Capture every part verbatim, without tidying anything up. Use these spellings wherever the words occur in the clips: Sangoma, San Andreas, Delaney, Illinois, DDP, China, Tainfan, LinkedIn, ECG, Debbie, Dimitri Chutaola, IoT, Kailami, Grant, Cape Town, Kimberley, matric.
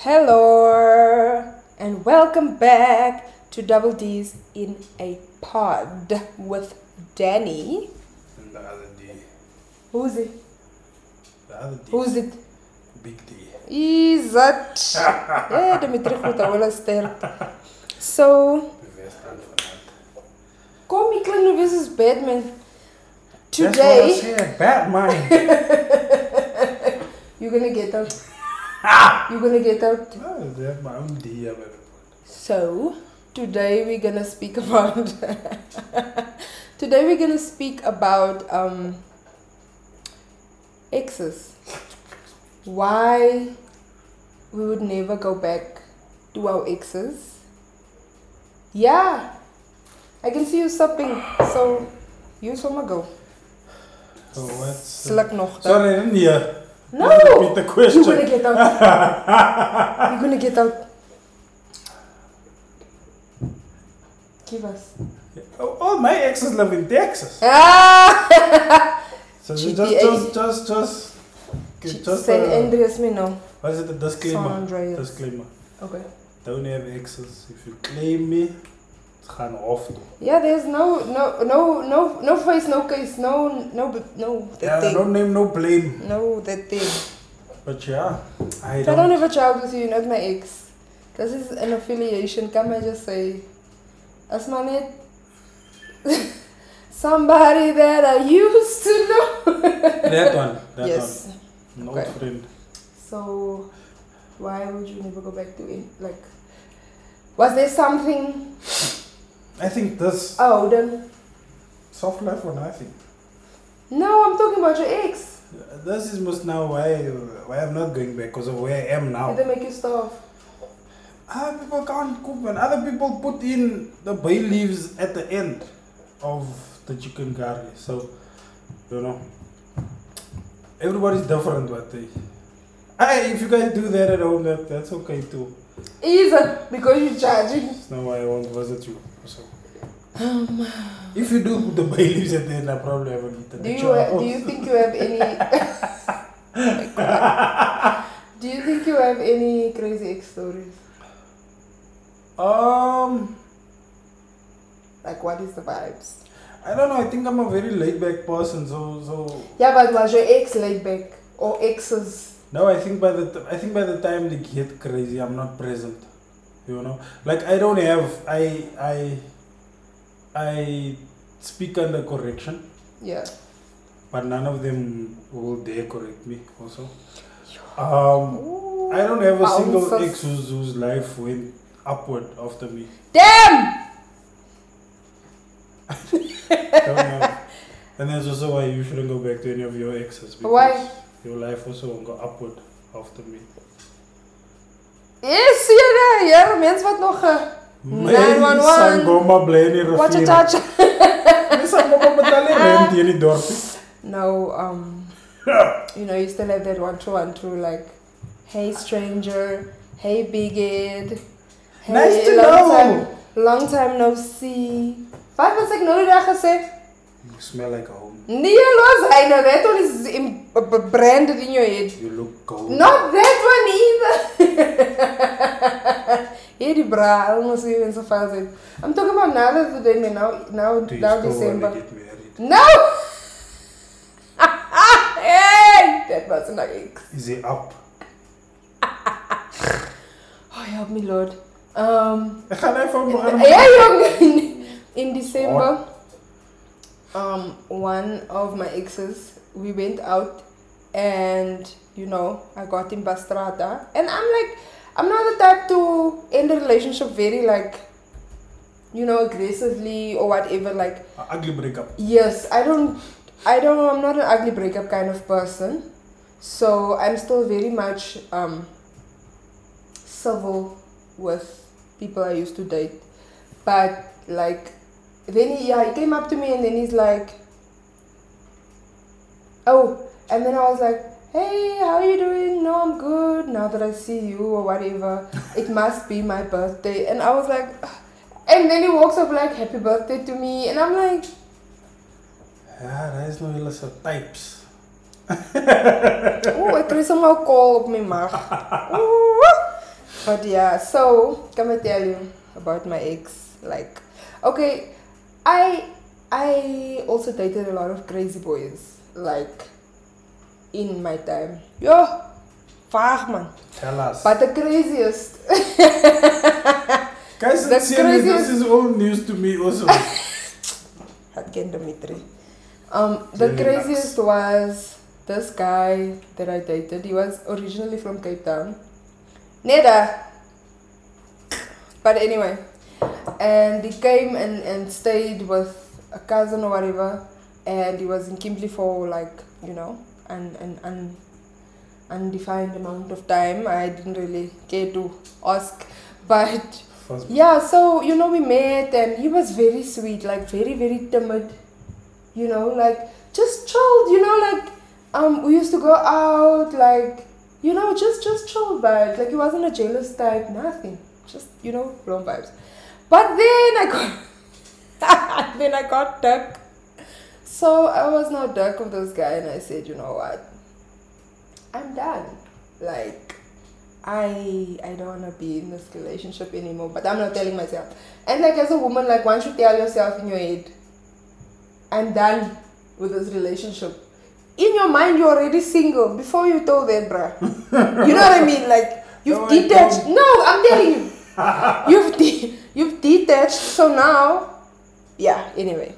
Hello and welcome back to Double D's in a Pod with Danny. And the other D. Who's it? The other D. Who's it? Big D. Is that? Yeah, Dimitri Chutaola still. So. Call me Clinton versus Batman. Today. That's what I said, Batman. You're gonna get that. Ah! You're gonna get out. No, they have my own D. So today we're gonna speak about today we're gonna speak about um exes. Why we would never go back to our exes. Yeah. I can see you supping, so you soma go. So what's uh, sorry, India. No! Repeat the question. You're gonna get out. You're gonna get out. Give us. Oh, all my exes live in Texas. Ah! So just, just, just, just, just, just. San uh, Andreas, me no. What is it? The disclaimer. San Andreas. Disclaimer. Okay. Don't have exes. If you claim me, it's kind of awful. Yeah, there's no, no, no, no, no face, no case, no, no, no. That yeah, thing. No name, no blame. No, that thing. But yeah, I if don't. I don't have a child with you, you're not my ex. This is an affiliation. Come, I just say, Asmanet, somebody that I used to know. That one. That yes. One. No okay. Friend. So, why would you never go back to it? Like. Was there something? I think this. Oh, then. Soft life or nothing. No, I'm talking about your ex. This is most now why why I'm not going back because of where I am now. Did they make you starve? Other people can't cook, and other people put in the bay leaves at the end of the chicken curry. So, you know, everybody's different, but they. Hey, if you guys do that at home, that, that's okay too. Is it because you're charging? No, I won't visit you. So. Um, if you do the bailiffs at the end, I probably haven't eaten. Do you ha- do you think you have any? Do you think you have any crazy ex stories? Um, like what is the vibes? I don't know. I think I'm a very laid back person, so so. Yeah, but was your ex laid back or exes? No, I think by the t- I think by the time they get crazy, I'm not present, you know. Like I don't have I I I speak under correction. Yeah. But none of them will dare correct me. Also, um, Ooh, I don't have a single ex whose, whose life went upward after me. Damn. Don't have. And that's also why you shouldn't go back to any of your exes. Why? Your life also won't go upward after me. Yes, yeah, yeah, mens wat nog nine one one. Sangoma bly nie rivier. Wat jy touch? Dis Sangoma betaal nie rent hier in die dorp. No, um, you know, you still have that one to one to like, hey stranger, hey bigot, hey, nice to know. Time, long time no see. Wat was ek nou die dag gesê? You smell like home. Nee, los, I know that one is Im- b- branded in your head. You look cold. Not that one either. Hey, bra, I almost even so far as it. I'm talking about now that today, now, now, do now December. Get married? No! Hey, that was an ex. Is he up? Oh, help me, Lord. Um. Can I find my yeah, young. In December. What? Um, one of my exes, we went out and, you know, I got him Bastrata. And I'm like, I'm not the type to end a relationship very, like, you know, aggressively or whatever, like. An ugly breakup. Yes, I don't, I don't, I'm not an ugly breakup kind of person. So I'm still very much um, civil with people I used to date. But, like, then he, yeah, he came up to me and then he's like, oh, and then I was like, hey, how are you doing? No, I'm good. Now that I see you or whatever, it must be my birthday. And I was like, and then he walks up like, happy birthday to me. And I'm like, yeah, there's no lots of types. Oh, I threw some alcohol up my mouth. But yeah, so can I tell you about my ex? Like, okay, I I also dated a lot of crazy boys, like in my time. Yo, fuck man. Tell us. But the craziest. Guys, the craziest. This is all news to me also. Again, Dimitri. Um, the really craziest nuts. Was this guy that I dated. He was originally from Cape Town. Neda. But anyway, and he came and, and stayed with a cousin or whatever, and he was in Kimberley for like, you know, an, an, an undefined amount of time. I didn't really care to ask, but yeah, so, you know, we met and he was very sweet, like very, very timid, you know, like just chilled, you know, like um, we used to go out, like, you know, just, just chill vibes. Like, he wasn't a jealous type, nothing. Just, you know, wrong vibes. But then I got, then I got duck. So I was now duck of this guy and I said, you know what? I'm done. Like, I I don't want to be in this relationship anymore, but I'm not telling myself. And like, as a woman, like, once you tell yourself in your head, I'm done with this relationship. In your mind, you're already single before you told that, bruh. You know what I mean? Like, you've no, detached. No, I'm telling you. You've de- you've detached. So now, yeah, anyway.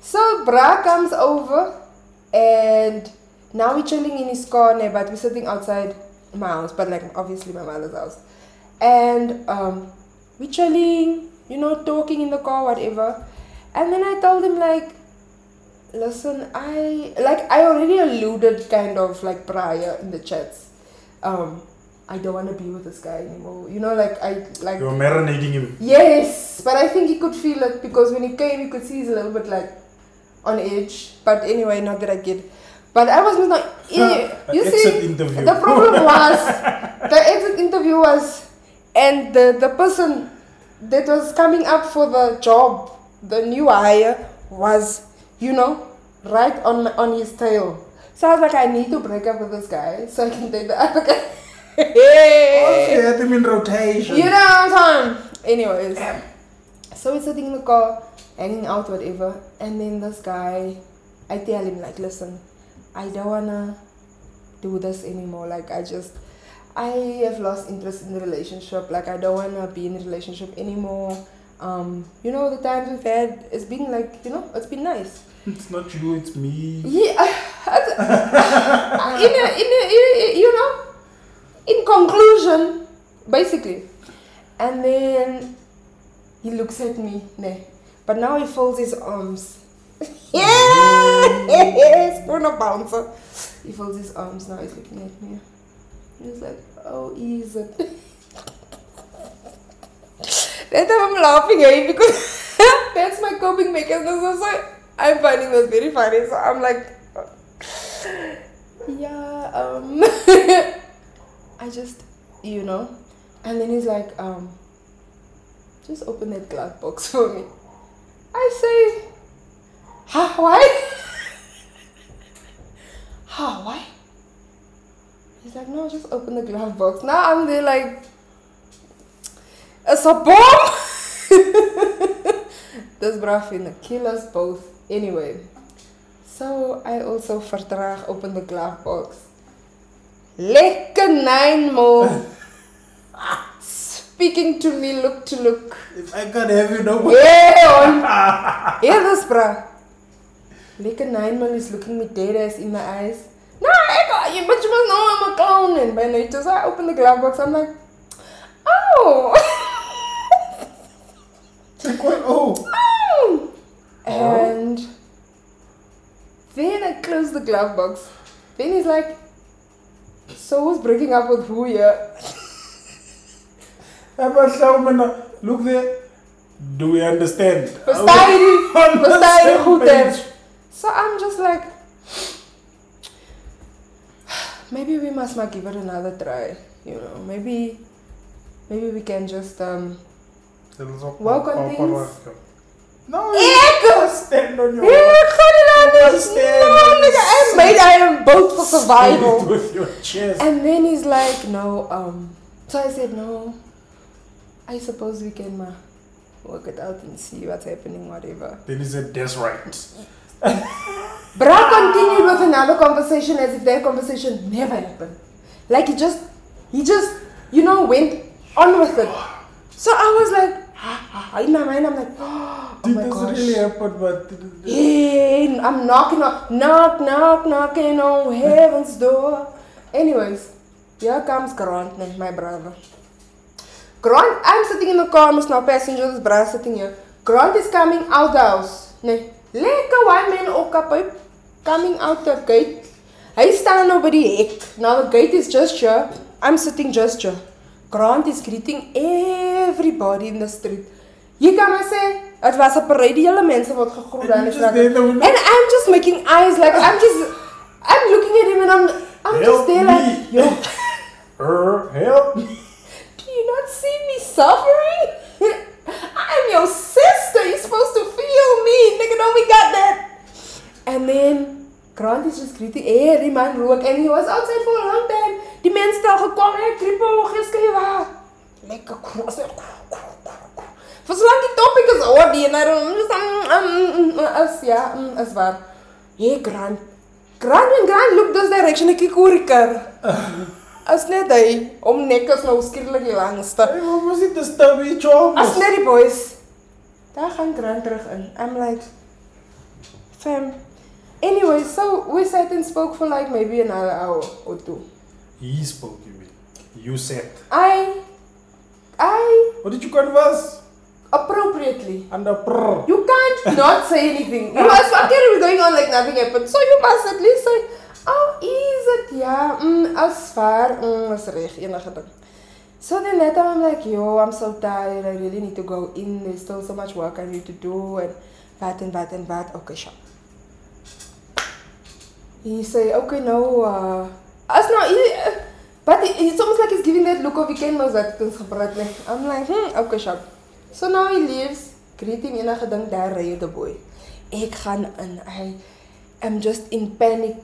So, bruh comes over and now we're chilling in his car, but we're sitting outside my house, but like, obviously, my mother's house. And um, we're chilling, you know, talking in the car, whatever. And then I told him, like, listen, I like I already alluded kind of like prior in the chats. Um, I don't want to be with this guy anymore. You know, like I like. You're marinating him. Yes, but I think he could feel it because when he came, you could see he's a little bit like on edge. But anyway, not that I get. But I was not. You see, interview. The problem was the exit interview was, and the the person that was coming up for the job, the new hire was, you know, right on my, on his tail. So I was like, I need to break up with this guy so I can date the other guy. Hey! Okay, I think in rotation. You know what I'm saying? Anyways, so we're sitting in the car, hanging out, whatever. And then this guy, I tell him, like, listen, I don't wanna do this anymore. Like, I just, I have lost interest in the relationship. Like, I don't wanna be in a relationship anymore. Um, you know, the times we've had, it's been like, you know, it's been nice. It's not you, it's me. Yeah, in a, in a, in a, you know, in conclusion, basically. And then he looks at me, nah. But now he folds his arms. Yeah, yes, we're not bouncer. He folds his arms, now he's looking at me. He's like, oh, is it? That time I'm laughing, eh? Because that's my coping mechanism. So I'm finding this very funny. So I'm like, yeah, um, I just, you know. And then he's like, um, just open that glove box for me. I say, ha, why? Ha, why? He's like, no, just open the glove box. Now I'm there like, it's a bomb! This bruv finna kill us both. Anyway, so I also vertraag open the glove box. Lekker nine more. Speaking to me, look to look. If I can't have you, no more. Yeah, hear this bruh. Lekker nine more is looking me dead ass in my eyes. No, I got you, but you must know I'm a clown. And by nature, so I open the glove box. I'm like, oh. Oh. Oh. And then I close the glove box. Then he's like, so who's breaking up with who here? Look there. Do we understand? So I'm just like, maybe we must not give it another try. You know, maybe maybe we can just um work on things. No, you can't stand on your own. You stand no, nigga, I'm made iron boat for survival. With your chest. And then he's like, no, um, so I said, no, I suppose we can uh, work it out and see what's happening, whatever. Then he said, that's right. Bra continued with another conversation as if their conversation never happened. Like he just, he just, you know, went on with it. So I was like, in my mind, I'm like, oh my this gosh. Really happened, but... Yeah, I'm knocking on, knock, knock, knocking on heaven's door. Anyways, here comes Grant, my brother. Grant, I'm sitting in the car, I'm now passenger, this brother sitting here. Grant is coming out the house. Nee, lekker white man ook up, coming out the gate. He's standing over the heck. Now the gate is just here, I'm sitting just here. Grant is greeting everybody in the street. Hier kan maar sê, het was een parade, die hele mensen wat gegroet aan het raken. And I'm just making eyes, like I'm just, I'm looking at him and I'm, I'm help just there me. Like, yo. Er, help me. Do you not see me suffering? I'm your sister, you're supposed to feel me, nigga, don't we got that? And then, Grant is just greeting every man rook and he was outside for a long time. Die mensen daar gekomen, hey, krippel, geschreven. Lekker cross. For so long the topic is already and I don't just um um us yeah um as well. Hey Grant, Grant when Grant look this direction ek koeriker. As net hy om nekkers nou skielik hier langs staan. Hey, wat is dit te stubby job? As net die boys. Daar gaan Grant terug in. I'm like, fam. Anyway, so we sat and spoke for like maybe another hour or two. He spoke, you mean? You said. I, I. What did you converse? Appropriately. Under prr. You can't not say anything. You must fucking be going on like nothing happened. So you must at least say, oh, is it? Yeah, mm, as far, mm, as recht, enige ding. So then later I'm like, yo, I'm so tired. I really need to go in. There's still so much work I need to do and that and that and that. Okay, sure. He say, okay, no, uh, as now, he, uh, but he, it's almost like he's giving that look of he can know that things happen. I'm like, hmm, okay, sharp. So now he leaves, greeting in a gedink, daar ry the boy. Ek gaan in, I am just in panic.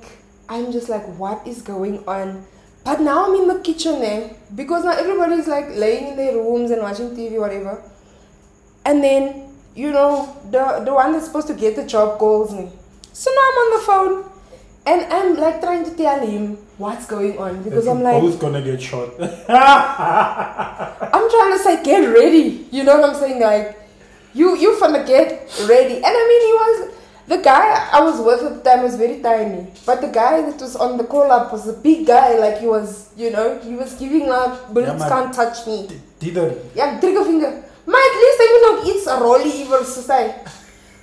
I'm just like, what is going on? But now I'm in the kitchen, eh? Because now everybody's like laying in their rooms and watching T V, whatever. And then, you know, the, the one that's supposed to get the job calls me. So now I'm on the phone. And I'm like trying to tell him what's going on because I'm like both gonna get shot. I'm trying to say get ready, you know what I'm saying? Like you you finna get ready. And I mean he was the guy I was with at the time was very tiny, but the guy that was on the call up was a big guy. Like he was, you know, he was giving like bullets yeah, can't touch me. Didn't. Yeah, trigger finger. My at least I mean not it's a rolly evil society.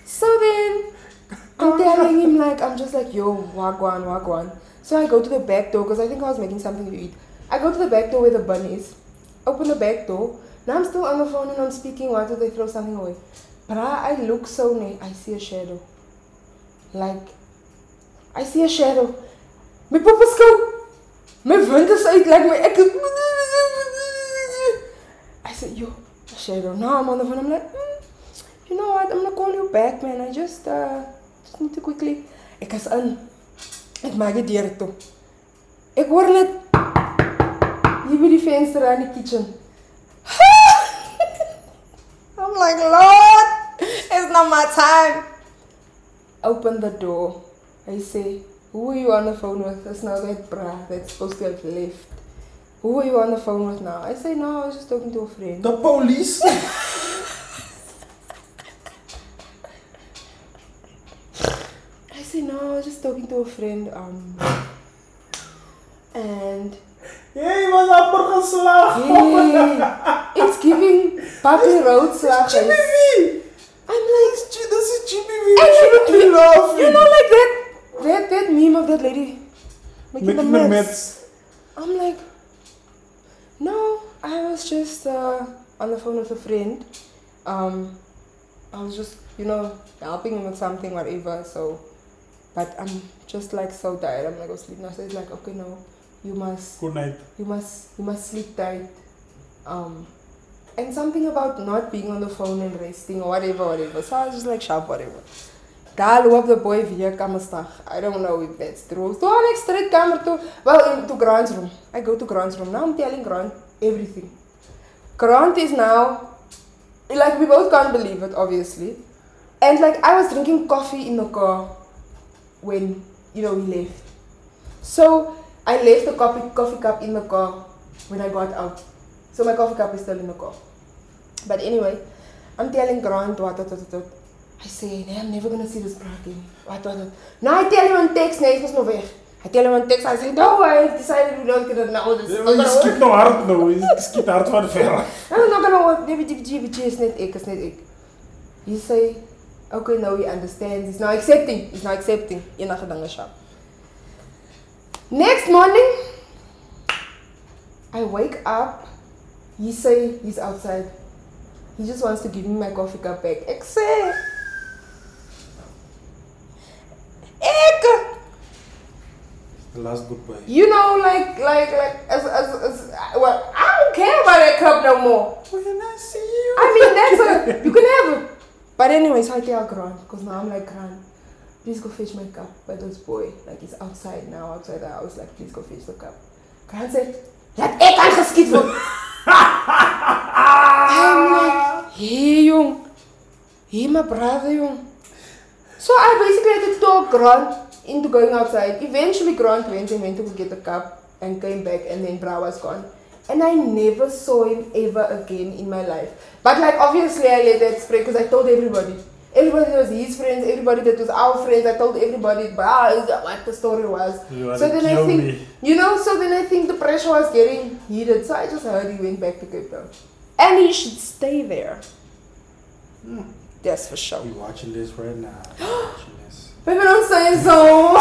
So then. I'm telling him like, I'm just like, yo, wagwan, wagwan. So I go to the back door, because I think I was making something to eat. I go to the back door where the bun is, open the back door. Now I'm still on the phone and I'm speaking, why do they throw something away? But I, I look so near, I see a shadow. Like, I see a shadow. My pop is go, my wind is out, like my echo. I said, yo, a shadow. Now I'm on the phone, I'm like, mm, you know what, I'm gonna call you back, man. I just, uh... Just need to quickly. Ek is in. Ek maak die deur toe. Ek hoor net hier by die venster in die kitchen. I'm like, Lord, it's not my time. Open the door. I say, who are you on the phone with? It's now that brah that's supposed to have left. Who are you on the phone with now? I say, no, I was just talking to a friend. The police? No, I was just talking to a friend, um, and yeah, he was up yeah, it's giving Papi Road slash. I'm like, this is Jimmy V. You know, like that, that, that meme of that lady making, making the meds. I'm like, no, I was just uh, on the phone with a friend. Um, I was just, you know, helping him with something, whatever. So. But I'm just like so tired. I'm gonna go sleep now. So it's like, okay, no, you must. Good night. You must. You must sleep tight. Um, and something about not being on the phone and resting or whatever, whatever. So I was just like, sharp, whatever. Daar loop the boy weer kamerstag. I don't know if that's true. So I like straight kamer to well into Grant's room. I go to Grant's room now. I'm telling Grant everything. Grant is now, like, we both can't believe it, obviously. And, like, I was drinking coffee in the car when, you know, we left. So, I left the coffee, coffee cup in the car when I got out. So, my coffee cup is still in the car. But anyway, I'm telling Grant, what, what, what, what. I say, hey, I'm never going to see this bra again. What, what, what. Now I tell him on text, no, it was no way. I tell him on text, I say, no, I've decided we don't get it now. This is not going to work. Skip no hard, no. Skip hard for the fair. I'm not going to work. Maybe G B G is not egg, it's not egg. You say, okay, now he understands. He's now accepting. He's now accepting. You're not going to shop. Next morning, I wake up. He say, he's outside. He just wants to give me my coffee cup back. Except. Egg! The last goodbye. You know, like, like, like, as, as, as, well, I don't care about that cup no more. When I see you. I mean, that's a, you can have it. But anyway, so I tell Grant, because now I'm like, Grant, please go fetch my cup. But this boy, like, he's outside now, outside the house, like, please go fetch the cup. Grant said, that egg I'm skid for. I'm like, hey, young. Hey, my brother, young. So I basically had to talk Grant into going outside. Eventually Grant went and went to get the cup and came back, and then Bra was gone. And I never saw him ever again in my life. But like obviously I let that spread because I told everybody. Everybody that was his friends, everybody that was our friends, I told everybody Bra is what the story was. So then I think me. you know, so then I think the pressure was getting heated. So I just heard he went back to Cape Town. And he should stay there. Mm. That's for sure. You're watching this right now. People don't say so.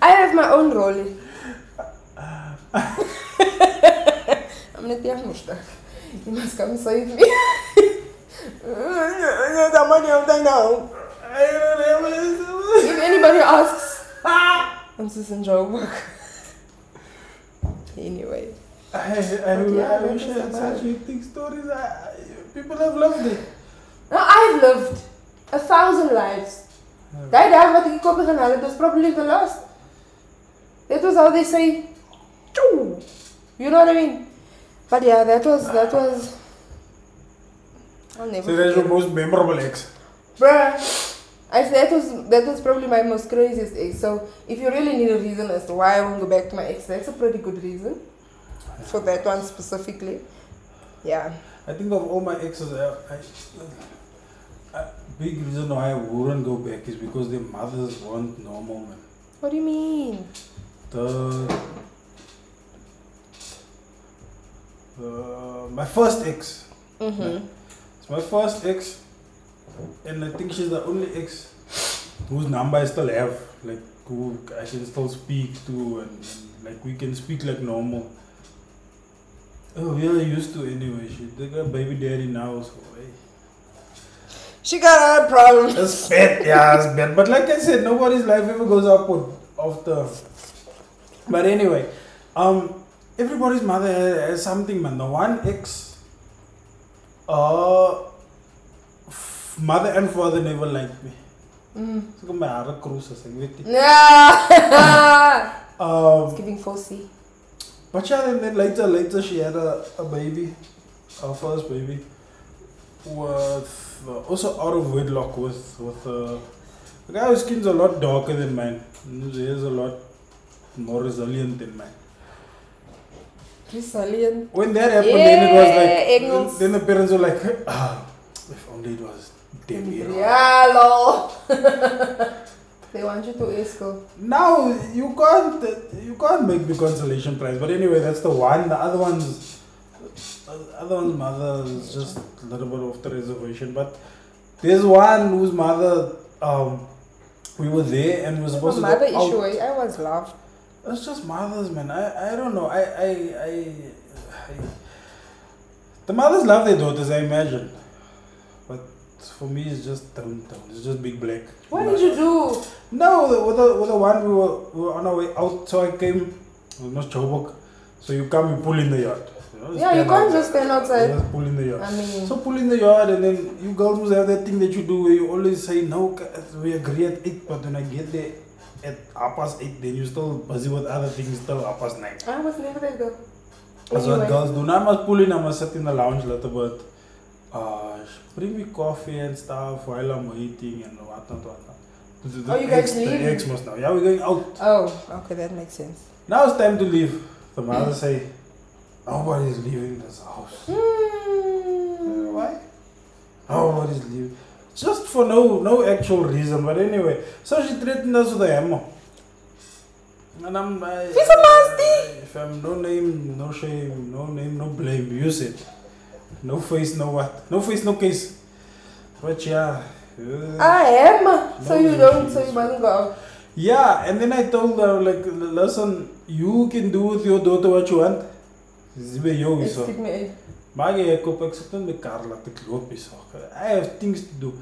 I have my own role. I'm not your mustard. You must come save me. If anybody asks, I'm just enjoying work. Anyway. I, I, yeah, I wish I had such big stories. I, people have loved it. No, I've lived a thousand lives. That day what I copied, it was probably the last. That was how they say, Choo! You know what I mean? But yeah, that was, that was, I'll never So that's your most memorable ex? Bruh, I, that was, that was probably my most craziest ex. So if you really need a reason as to why I won't go back to my ex, that's a pretty good reason. For that one specifically. Yeah. I think of all my exes, I, I, I big reason why I wouldn't go back is because their mothers weren't normal, man. What do you mean? The, the my first ex. Mm-hmm. Yeah. It's my first ex, and I think she's the only ex whose number I still have, like who I can still speak to, and, and like we can speak like normal. Oh yeah, I used to anyway. She's like a baby daddy now, so. Hey. She got her problems. It's bad, yeah, it's bad. But like I said, nobody's life ever goes up off the. But anyway, um, everybody's mother has something, man. The one ex, uh, f- mother and father never liked me. Mm. So come by, I'm cruising, I'm Yeah. Um. It's giving four C. But yeah, then later, later she had a, a baby, her first baby. With uh, also out of wedlock with with uh, the guy whose skin's a lot darker than mine. His hair's a lot more resilient than mine. Resilient. When that happened, yeah, then it was like then, then the parents were like, ah, if only it was Debbie. Yeah, lol. They want you to esco. Now you can't you can't make the consolation prize. But anyway, that's the one. The other one's. The other one's mother is just a little bit off the reservation, but there's one whose mother, um, we were there and we were supposed to go out. Mother issue, I was loved. It's just mothers, man. I, I don't know. I, I, I, I, the mothers love their daughters, I imagine. But for me, it's just downtown. It's just big black. What did you do? No, the, with the with the one we were we were on our way out, so I came. It was not Chobok. So you come, you pull in the yard. You know, yeah, you can't outside. just stand outside. You just pull in the yard. I mean, so pull in the yard, and then you girls must have that thing that you do where you always say, no, we agree at eight, but when I get there at half past eight, then you're still busy with other things till half past nine. I was never that girl. That's what girls do. Now I must pull in, I must sit in the lounge a little bit. Uh, bring me coffee and stuff while I'm eating and whatnot, whatnot. The, the oh, you guys leave? The ex must now. Yeah, we're going out. Oh, okay, that makes sense. Now it's time to leave. The mother mm. say, nobody's leaving this house. Mm. Uh, why? Nobody's leaving. Just for no no actual reason, but anyway. So she threatened us with a hammer. And I'm like, she's a nasty. If I'm no name, no shame, no name, no blame. Use it. No face, no what? No face, no case. But yeah. Uh, I am. No so you don't. So you mustn't go. Yeah, and then I told her, like, listen, you can do with your daughter what you want. Zibe yogi so. I have things to do.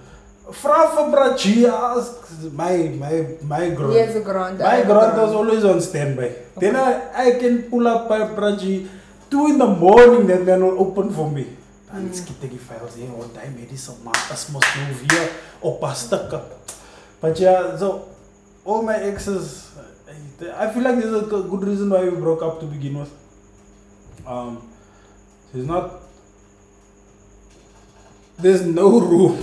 My my my grand. Yes, grand. My grand was always on standby. Okay. Then I, I can pull up by Braji two in the morning. Then they will open for me. And it's getting files here all time. Maybe some matas must move here or pasta cup. But yeah, so all my exes, I feel like there's a good reason why we broke up to begin with. Um, there's not. There's no room.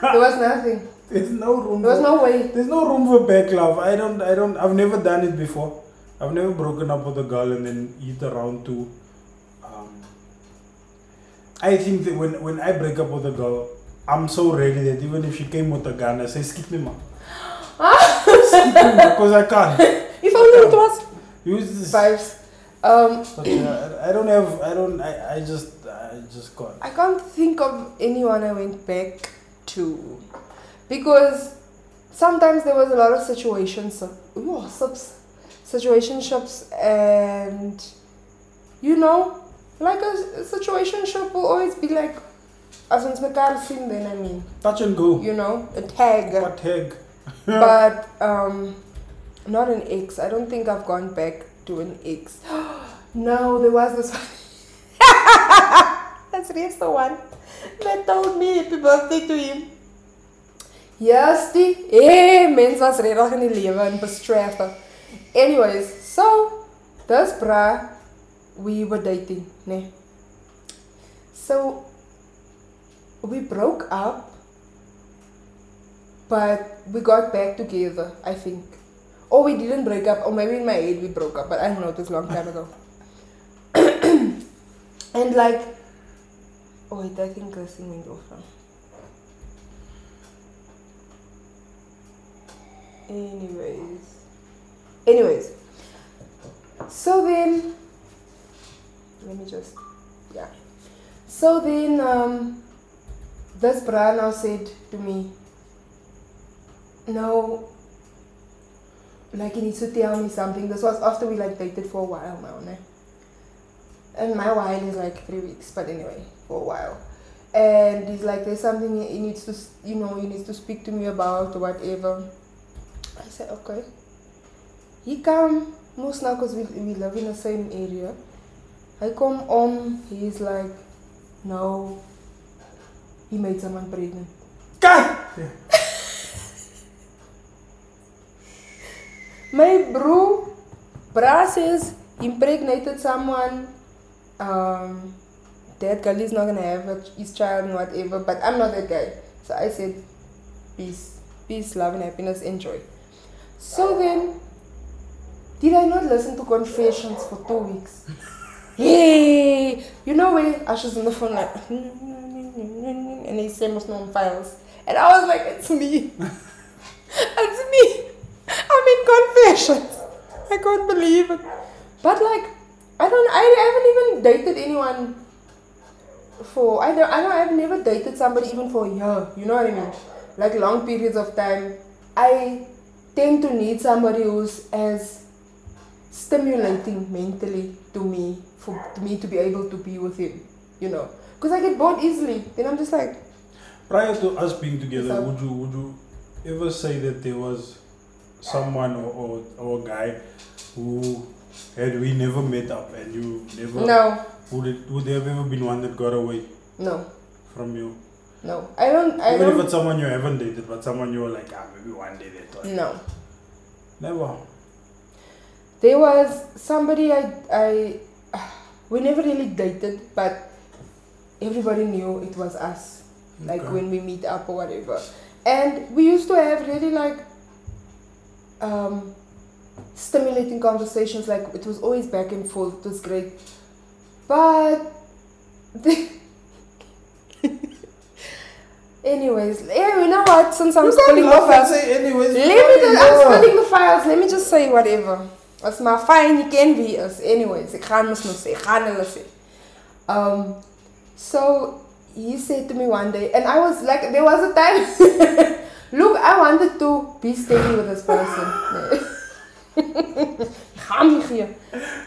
There was nothing. There's no room. There was for, no way. There's no room for back love. I don't. I don't. I've never done it before. I've never broken up with a girl and then either round two. Um, I think that when when I break up with a girl, I'm so ready that even if she came with a gun, I say skip me, ma. Skip me, ma, because I can't. If only it was. Use this. Vibes. Um, but, uh, I don't have. I don't. I, I just. I just can't. I can't think of anyone I went back to, because sometimes there was a lot of situations, situationships, and you know, like a, a situationship will always be like, as in Smekarsin, then I mean, touch and go, you know, a tag, a tag, but um, not an ex. I don't think I've gone back to an ex. No, there was this one. That's really the one that told me happy birthday to him. Yes, the hey, mens was really in die lewe in bestraffer. Anyways, so this bra, we were dating, ne? So we broke up, but we got back together, I think. Or we didn't break up, or maybe in my head we broke up, but I don't know, it was a long time ago. And like, oh wait, I think this thing went off now. Anyways. Anyways. So then, let me just, yeah. So then, um, this bra now said to me, no, like he needs to tell me something. This was after we like dated for a while now, ne? And my while is like three weeks, but anyway, for a while. And he's like, there's something he needs to, you know, he needs to speak to me about or whatever. I said, okay. He come, most now because we, we live in the same area. I come home, he's like, no, he made someone pregnant. God! Yeah. My bro, bra says, impregnated someone. Um, that girl is not gonna have his child and whatever, but I'm not that guy. So I said, peace, peace, love and happiness, enjoy. So then, did I not listen to confessions for two weeks? Hey, you know when Asha's on the phone like, and they say most known files, and I was like, it's me, it's me. I'm in confessions. I can't believe it. But like, I don't. I haven't even dated anyone for. I don't. I don't. I've never dated somebody even for a year. You know what I mean? Like long periods of time. I tend to need somebody who's as stimulating mentally to me for me to be able to be with him. You know, because I get bored easily. Then I'm just like. Prior to us being together, would you would you ever say that there was someone or or, or a guy who? Had we never met up and you never... No. Would, it, would there have ever been one that got away? No. From you? No. I don't... I Even don't, if it's someone you haven't dated, but someone you were like, ah, maybe one day that one. No. Never. There was somebody I... I we never really dated, but everybody knew it was us. Like okay. when we meet up or whatever. And we used to have really like um, stimulating conversations. Like it was always back and forth. It was great. But the anyways, yeah, you know what? Since I'm spilling the files, anyways, let me just, I'm spilling the files. Let me just say whatever. It's my fine. You can be us. Anyways, I can't say. I can't say. Um, so. He said to me one day, and I was like, there was a time, look, I wanted to be staying with this person.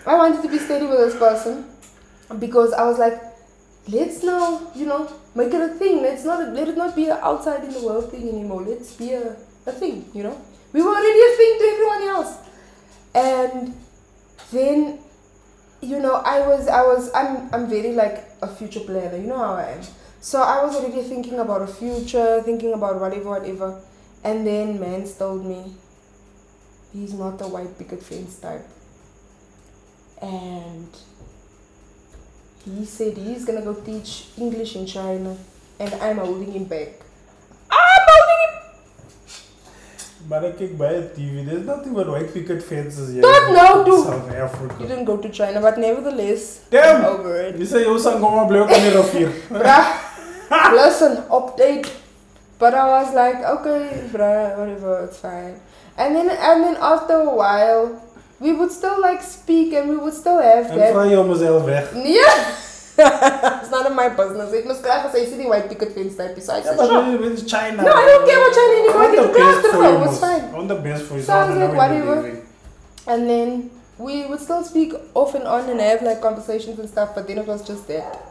I wanted to be staying with this person because I was like, let's now, you know, make it a thing. Let's not, let it not be an outside in the world thing anymore. Let's be a, a thing, you know. We were already a thing to everyone else. And then, you know, I was, I was, I'm, I'm very like a future planner. You know how I am. So I was already thinking about a future, thinking about whatever, whatever. And then Mans told me, he's not the white picket fence type. And he said he's gonna go teach English in China, and I'm holding him back. I'm holding him. But I can't buy a T V. There's nothing but white picket fences here. Don't know, dude. South Africa. You didn't go to China, but nevertheless, damn. I'm over it. You say you sang on my block in here. Bruh, listen, update. But I was like, okay, bruh, whatever, it's fine. And then, and then after a while, we would still like speak, and we would still have and that. And you myself weg. Yeah. It's none of my business. It must clap as I see the white picket fence type besides. Yeah, but sure. With China. No, I don't care about China anymore. It's class to them. It's fine. On the best for you. So I was like, whatever. And then we would still speak off and on and have like conversations and stuff, but then it was just that.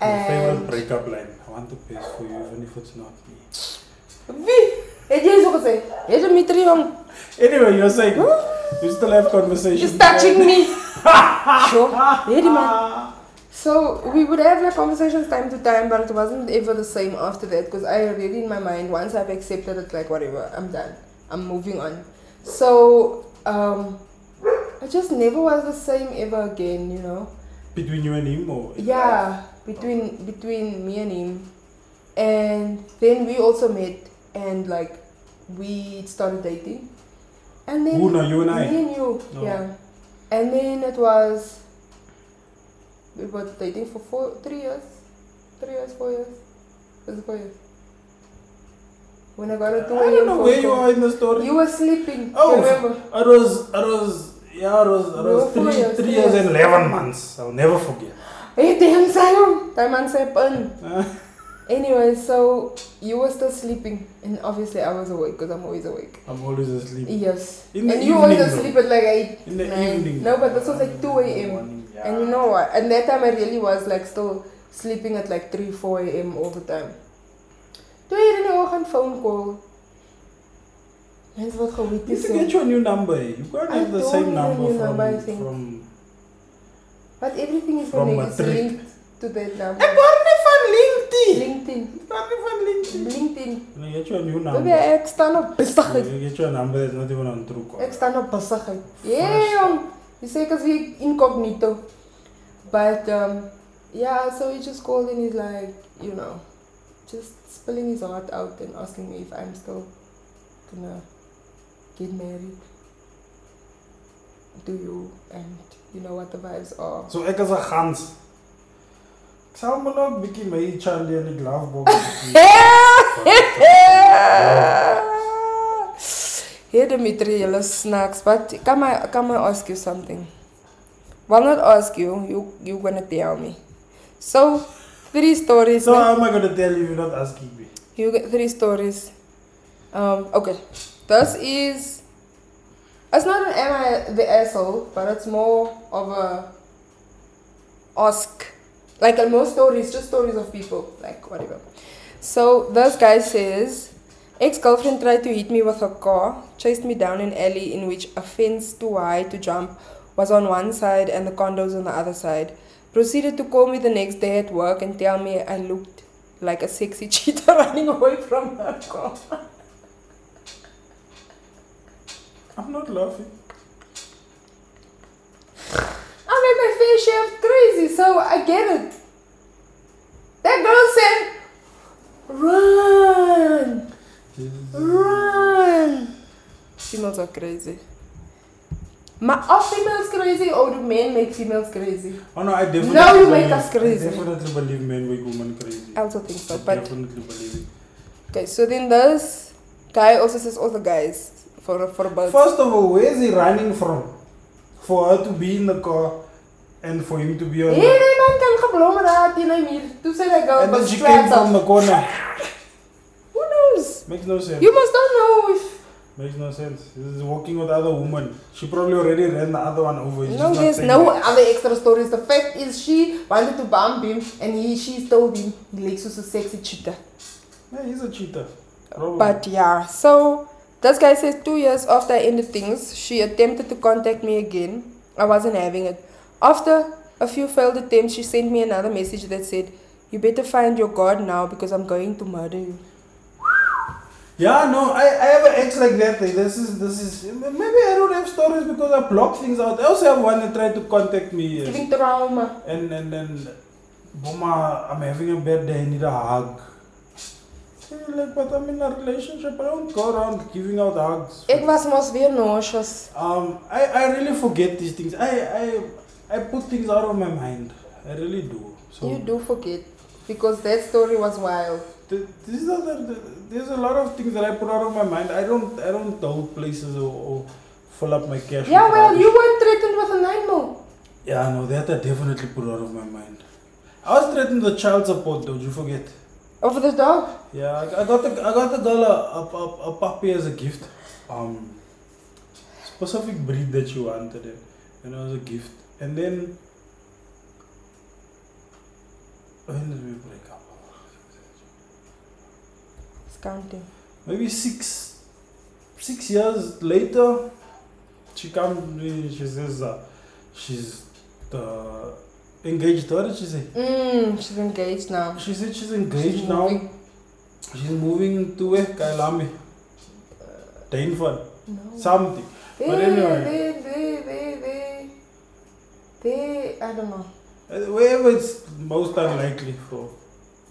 My favorite breakup line. I want the best for you even if it's not me. Anyway, you're saying you still have conversations. She's touching me. Sure. Lady man. So we would have like conversations time to time, but it wasn't ever the same after that because I already in my mind, once I've accepted it, like whatever, I'm done. I'm moving on. So um, I just never was the same ever again, you know. Between you and him or? Yeah, between between me and him. And then we also met and like we started dating. And then Ooh, no, you and I. Me and you, no. Yeah. And then it was... We were dating for four, three years, three years, four years. Was it four years? When I got a two, I don't know where you are in the story. You were sleeping. Oh, remember? I was, I was, yeah, I was, I was three, three years, three years and eleven months. I'll never forget. Hey, damn, Sayum, time and seven. Anyway, so you were still sleeping, and obviously I was awake because I'm always awake. I'm always asleep. Yes. In the and you always asleep at like eight. In the nine. Evening. No, but this was like two a m. Yeah. And you know what? And that time I really was like still sleeping at like three, four a m all the time. Do you really know a phone call? You need to get your new number. You can't have the same number from, number, from, from. But everything is linked to that number. I got it on LinkedIn. LinkedIn. You got it on LinkedIn. LinkedIn. You get your new number. Maybe I external bussigheid. You get your number that's not even on true call. External bussigheid. Yeah. You say because we incognito, but um, yeah, so he just called and he's like, you know, just spilling his heart out and asking me if I'm still gonna get married. Do you? And you know what the vibes are. So ek is a gans. Ek sal maar nog 'n bietjie my Charlie in die glovebox. Hey Dimitri, you love snacks, but can I, can I ask you something? Well, not ask you, you, you're going to tell me. So, three stories. So no? How am I going to tell you if you're not asking me? You get three stories. Um, okay, this is, it's not an am I the asshole, but it's more of a ask. Like more stories, just stories of people, like whatever. So, this guy says, ex-girlfriend tried to hit me with her car, chased me down an alley in which a fence too high to jump was on one side and the condos on the other side. Proceeded to call me the next day at work and tell me I looked like a sexy cheetah running away from her car. I'm not laughing. I'm in my fair shave crazy, so I get it. That girl said, run, run. Females are crazy. Ma- are females crazy or do men make females crazy? Oh no, I definitely no, you believe, make us crazy. I definitely believe men make women crazy. I also think so, I but definitely believe it. Okay, so then this guy also says all the guys for for about. First of all, where is he running from? For her to be in the car and for him to be on. Yeah, the... man can come along with that. You know what I mean? To say like a. And then she came from the corner. Who knows? Makes no sense. You must not know if. Makes no sense. This is walking with other woman. She probably already ran the other one over. It's no, there's no that. Other extra stories. The fact is she wanted to bump him and he, she told him Lex was a sexy cheater. Yeah, he's a cheater. Probably. But yeah, so this guy says two years after I ended things, she attempted to contact me again. I wasn't having it. After a few failed attempts, she sent me another message that said, you better find your God now because I'm going to murder you. Yeah, no, I, I have an ex like that. This is, this is, maybe I don't have stories because I block things out. I also have one that tried to contact me. Yes. Giving trauma. And then, and, and, Boma, I'm having a bad day, I need a hug. Like, but I'm in a relationship, I don't go around giving out hugs. It was most very nauseous. Um, I, I really forget these things. I, I, I put things out of my mind. I really do. So you do forget because that story was wild. The, these are the, the, there's a lot of things that I put out of my mind. I don't I don't doubt places or, or fill up my cash. Yeah, well, rubbish. You weren't threatened with a nine mil. Yeah, no, that I definitely put out of my mind. I was threatened with child support, don't you forget? Over the dog? Yeah, I, I got the I got the girl a, a, a puppy as a gift. Um, specific breed that she wanted, it, and it was a gift. And then when did we break up? Counting. Maybe six, six years later, she comes. She says, uh, "She's uh, engaged." What did she say? Mm, she's engaged now. She said she's engaged she's now. Moving. She's moving to where? Kailami, uh, Tainfan, no. Something. They, but anyway, they, they, they, they, they. I don't know. Wherever it's most unlikely for.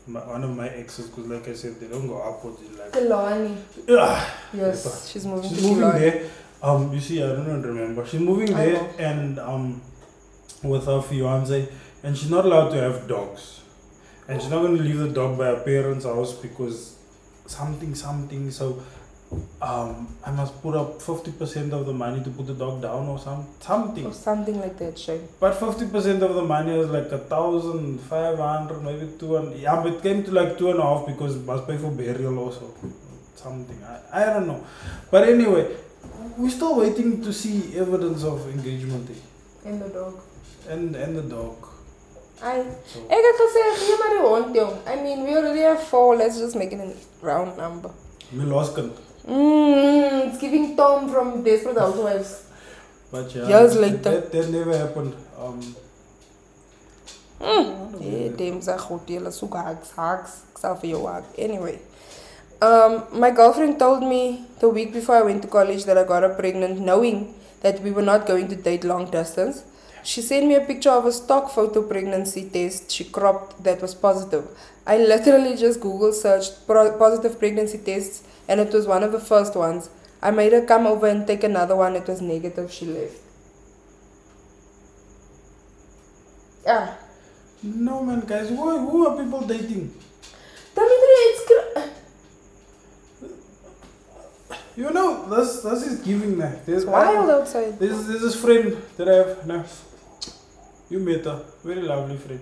My, one of my exes, because like I said, they don't go upwards in life. Delaney. Yes, she's moving She's to moving Delaney. There. Um, you see, I don't remember. She's moving I there know. and um, with her fiance, and she's not allowed to have dogs. And she's not going to leave the dog by her parents' house because something, something. So um, I must put up fifty percent of the money to put the dog down or some, something. Or something like that, sure. But fifty percent of the money was like a thousand, five hundred, maybe two and... Yeah, but it came to like two and a half because must pay for burial also. Something, I, I don't know. But anyway, we're still waiting to see evidence of engagement. Eh? And the dog. And, and the dog. I, so. I mean, we already have four, let's just make it a round number. We lost count. Mm, it's giving Tom from Desperate Housewives. But yeah, years later. That, that never happened. Um, mm. Yeah, dames are good. They like sugar hugs, hugs, except for your hug. Anyway, um, my girlfriend told me the week before I went to college that I got her pregnant, knowing that we were not going to date long distance. She sent me a picture of a stock photo pregnancy test she cropped that was positive. I literally just Google searched pro- positive pregnancy tests and it was one of the first ones. I made her come over and take another one. It was negative. She left. Yeah. No man, guys. Who are, who are people dating? Dimitri, it's... Cr- you know, this, this is giving now. It's wild outside. There's this friend that I have now. You met her. Very lovely friend.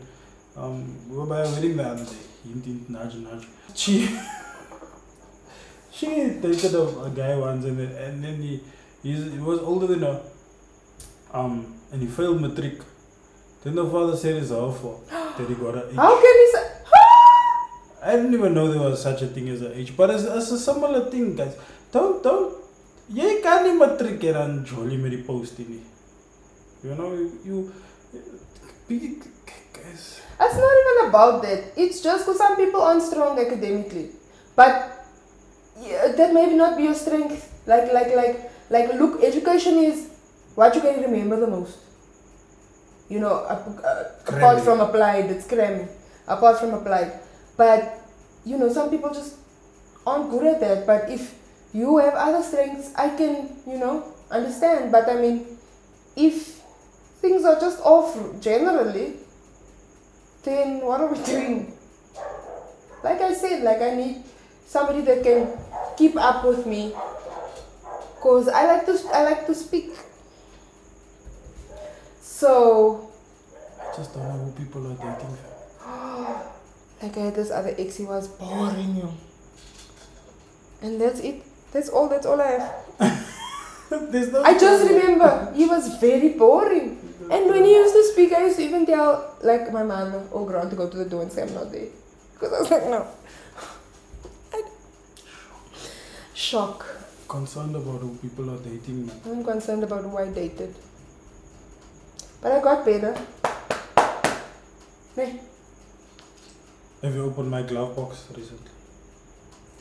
Um, we were by a wedding the other day. Hint, hint, nudge, nudge. She... She dated a, a guy once and then, and then he, he was older than her um, and he failed matric. Then the father said it's her fault that he got her age. How can he say? I didn't even know there was such a thing as an age, but it's, it's a similar thing, guys. Don't, don't. You can't matric and jolly Mary post in it. You know, you. you guys. It's not even about that. It's just because some people aren't strong academically. But. Yeah, that may not be your strength. Like, like, like, like. Look, education is what you can remember the most. you know, uh, apart from applied, it's creme, apart from applied. But, you know, some people just aren't good at that. But if you have other strengths, I can, you know, understand. But I mean, if things are just off generally, then what are we doing? Like I said, like I need somebody that can keep up with me, because I like to I like to speak. So I just don't know who people are dating. Like I had this other ex, he was boring you. And that's it. That's all. That's all I have. There's no I just problem. Remember he was very boring. And when he used to speak, I used to even tell like my mom or Grant to go to the door and say I'm not there, because I was like no. I... Shock. Concerned about who people are dating. Man. I'm concerned about who I dated. But I got better. Meh. Have you opened my glove box recently?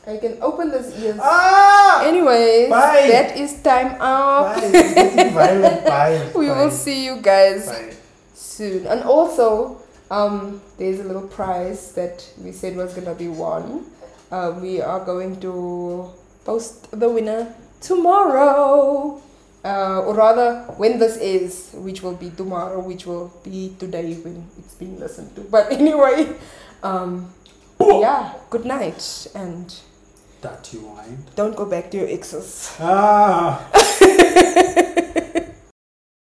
I can open this ears. Ah! Anyways, bye. That is time up. Bye. It's getting violent. Bye. We bye. Will see you guys bye. Soon. And also, um, there's a little prize that we said was gonna be won. Uh, we are going to post the winner tomorrow. Uh, or rather, when this is, which will be tomorrow, which will be today when it's being listened to. But anyway, um, yeah. Good night and. That you mind. Don't go back to your exes. Ah.